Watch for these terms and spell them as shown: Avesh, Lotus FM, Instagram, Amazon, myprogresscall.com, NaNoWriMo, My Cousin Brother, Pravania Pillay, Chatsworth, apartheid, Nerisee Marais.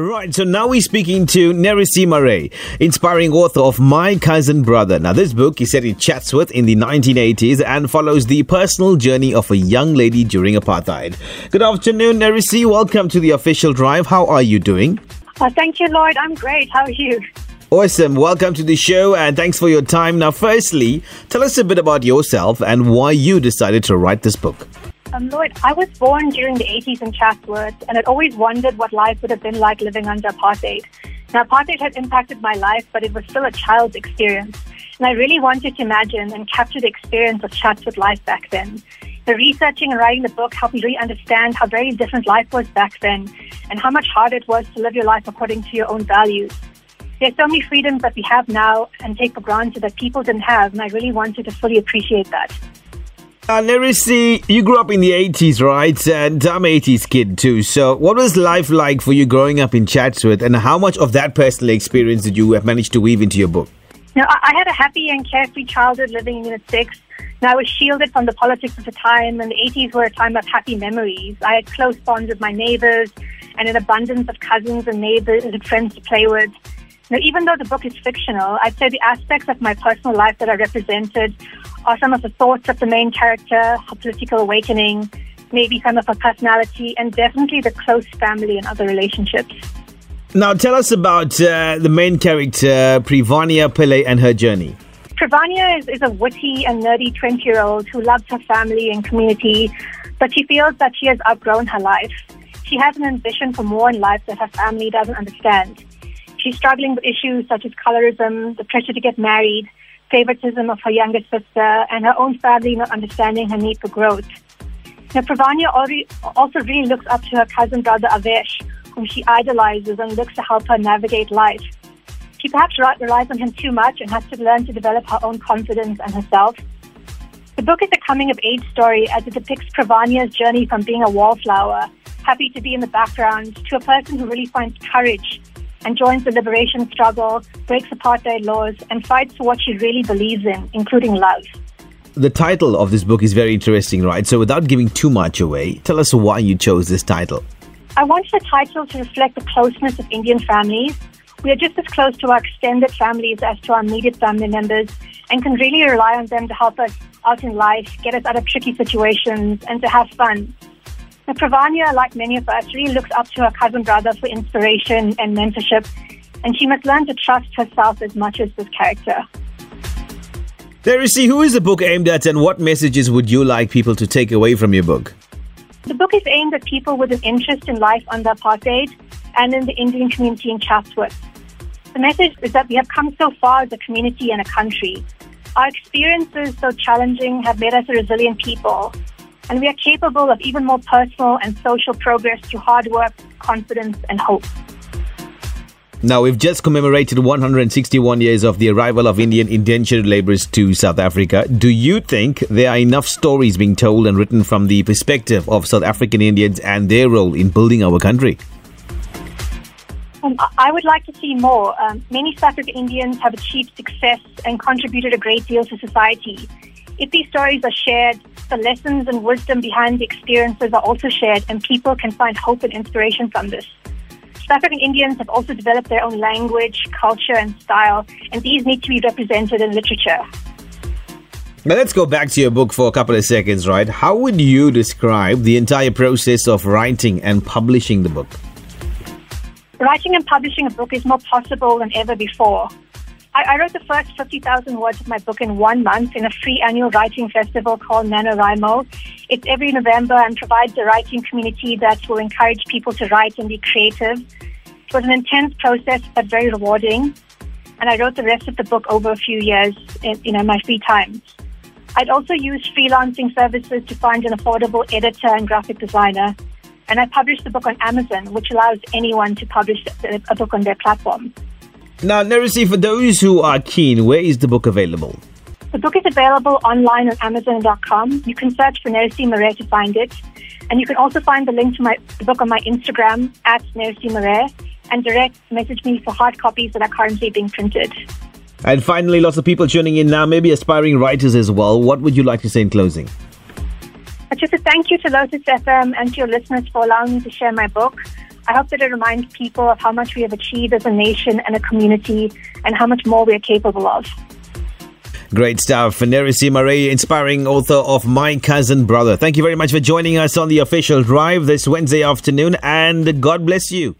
Right, so now we're speaking to Nerisee Marais, inspiring author of My Cousin Brother. Now, this book is set in Chatsworth in the 1980s and follows the personal journey of a young lady during apartheid. Good afternoon, Nerisee. Welcome to the Official Drive. How are you doing? Thank you, Lloyd. I'm great. How are you? Awesome. Welcome to the show and thanks for your time. Now, firstly, tell us a bit about yourself and why you decided to write this book. Lloyd, I was born during the 80s in Chatsworth and I'd always wondered what life would have been like living under apartheid. Now, apartheid had impacted my life, but it was still a child's experience. And I really wanted to imagine and capture the experience of Chatsworth life back then. The researching and writing the book helped me really understand how very different life was back then and how much harder it was to live your life according to your own values. There's so many freedoms that we have now and take for granted that people didn't have, and I really wanted to fully appreciate that. Nerisee, you grew up in the 80s, right? And I'm an 80s kid too. So what was life like for you growing up in Chatsworth, and how much of that personal experience did you have managed to weave into your book? Now, I had a happy and carefree childhood living in Unit 6. Now, I was shielded from the politics of the time, and the 80s were a time of happy memories. I had close bonds with my neighbours and an abundance of cousins and neighbours and friends to play with. Now, even though the book is fictional, I'd say the aspects of my personal life that I represented are some of the thoughts of the main character, her political awakening, maybe some of her personality, and definitely the close family and other relationships. Now, tell us about the main character, Pravania Pillay, and her journey. Pravania is a witty and nerdy 20-year-old who loves her family and community, but she feels that she has outgrown her life. She has an ambition for more in life that her family doesn't understand. She's struggling with issues such as colorism, the pressure to get married, favoritism of her younger sister, and her own family not understanding her need for growth. Now, Pravania also really looks up to her cousin brother Avesh, whom she idolizes and looks to help her navigate life. She perhaps relies on him too much and has to learn to develop her own confidence and herself. The book is a coming-of-age story as it depicts Pravania's journey from being a wallflower, happy to be in the background, to a person who really finds courage and joins the liberation struggle, breaks apartheid laws, and fights for what she really believes in, including love. The title of this book is very interesting, right? So without giving too much away, tell us why you chose this title. I wanted the title to reflect the closeness of Indian families. We are just as close to our extended families as to our immediate family members and can really rely on them to help us out in life, get us out of tricky situations, and to have fun. Now, Pravania, like many of us, really looks up to her cousin brother for inspiration and mentorship, and she must learn to trust herself as much as this character. Nerisee, who is the book aimed at, and what messages would you like people to take away from your book? The book is aimed at people with an interest in life under apartheid and in the Indian community in Chatsworth. The message is that we have come so far as a community and a country. Our experiences, though challenging, have made us a resilient people, and we are capable of even more personal and social progress through hard work, confidence, and hope. Now, we've just commemorated 161 years of the arrival of Indian indentured labourers to South Africa. Do you think there are enough stories being told and written from the perspective of South African Indians and their role in building our country? I would like to see more. Many South African Indians have achieved success and contributed a great deal to society. If these stories are shared, the lessons and wisdom behind the experiences are also shared, and people can find hope and inspiration from this. South African Indians have also developed their own language, culture, and style, and these need to be represented in literature. Now, let's go back to your book for a couple of seconds, right? How would you describe the entire process of writing and publishing the book? Writing and publishing a book is more possible than ever before. I wrote the first 50,000 words of my book in 1 month in a free annual writing festival called NaNoWriMo. It's every November and provides a writing community that will encourage people to write and be creative. It was an intense process but very rewarding, and I wrote the rest of the book over a few years in my free time. I'd also used freelancing services to find an affordable editor and graphic designer, and I published the book on Amazon, which allows anyone to publish a book on their platform. Now, Nerisee, for those who are keen, where is the book available? The book is available online on Amazon.com. You can search for Nerisee Marais to find it. And you can also find the link to the book on my Instagram, @Nerisee Marais, and direct message me for hard copies that are currently being printed. And finally, lots of people tuning in now, maybe aspiring writers as well. What would you like to say in closing? Just a thank you to Lotus FM and to your listeners for allowing me to share my book. I hope that it reminds people of how much we have achieved as a nation and a community and how much more we are capable of. Great stuff. Nerisee Marais, inspiring author of My Cousin Brother. Thank you very much for joining us on the Official Drive this Wednesday afternoon, and God bless you.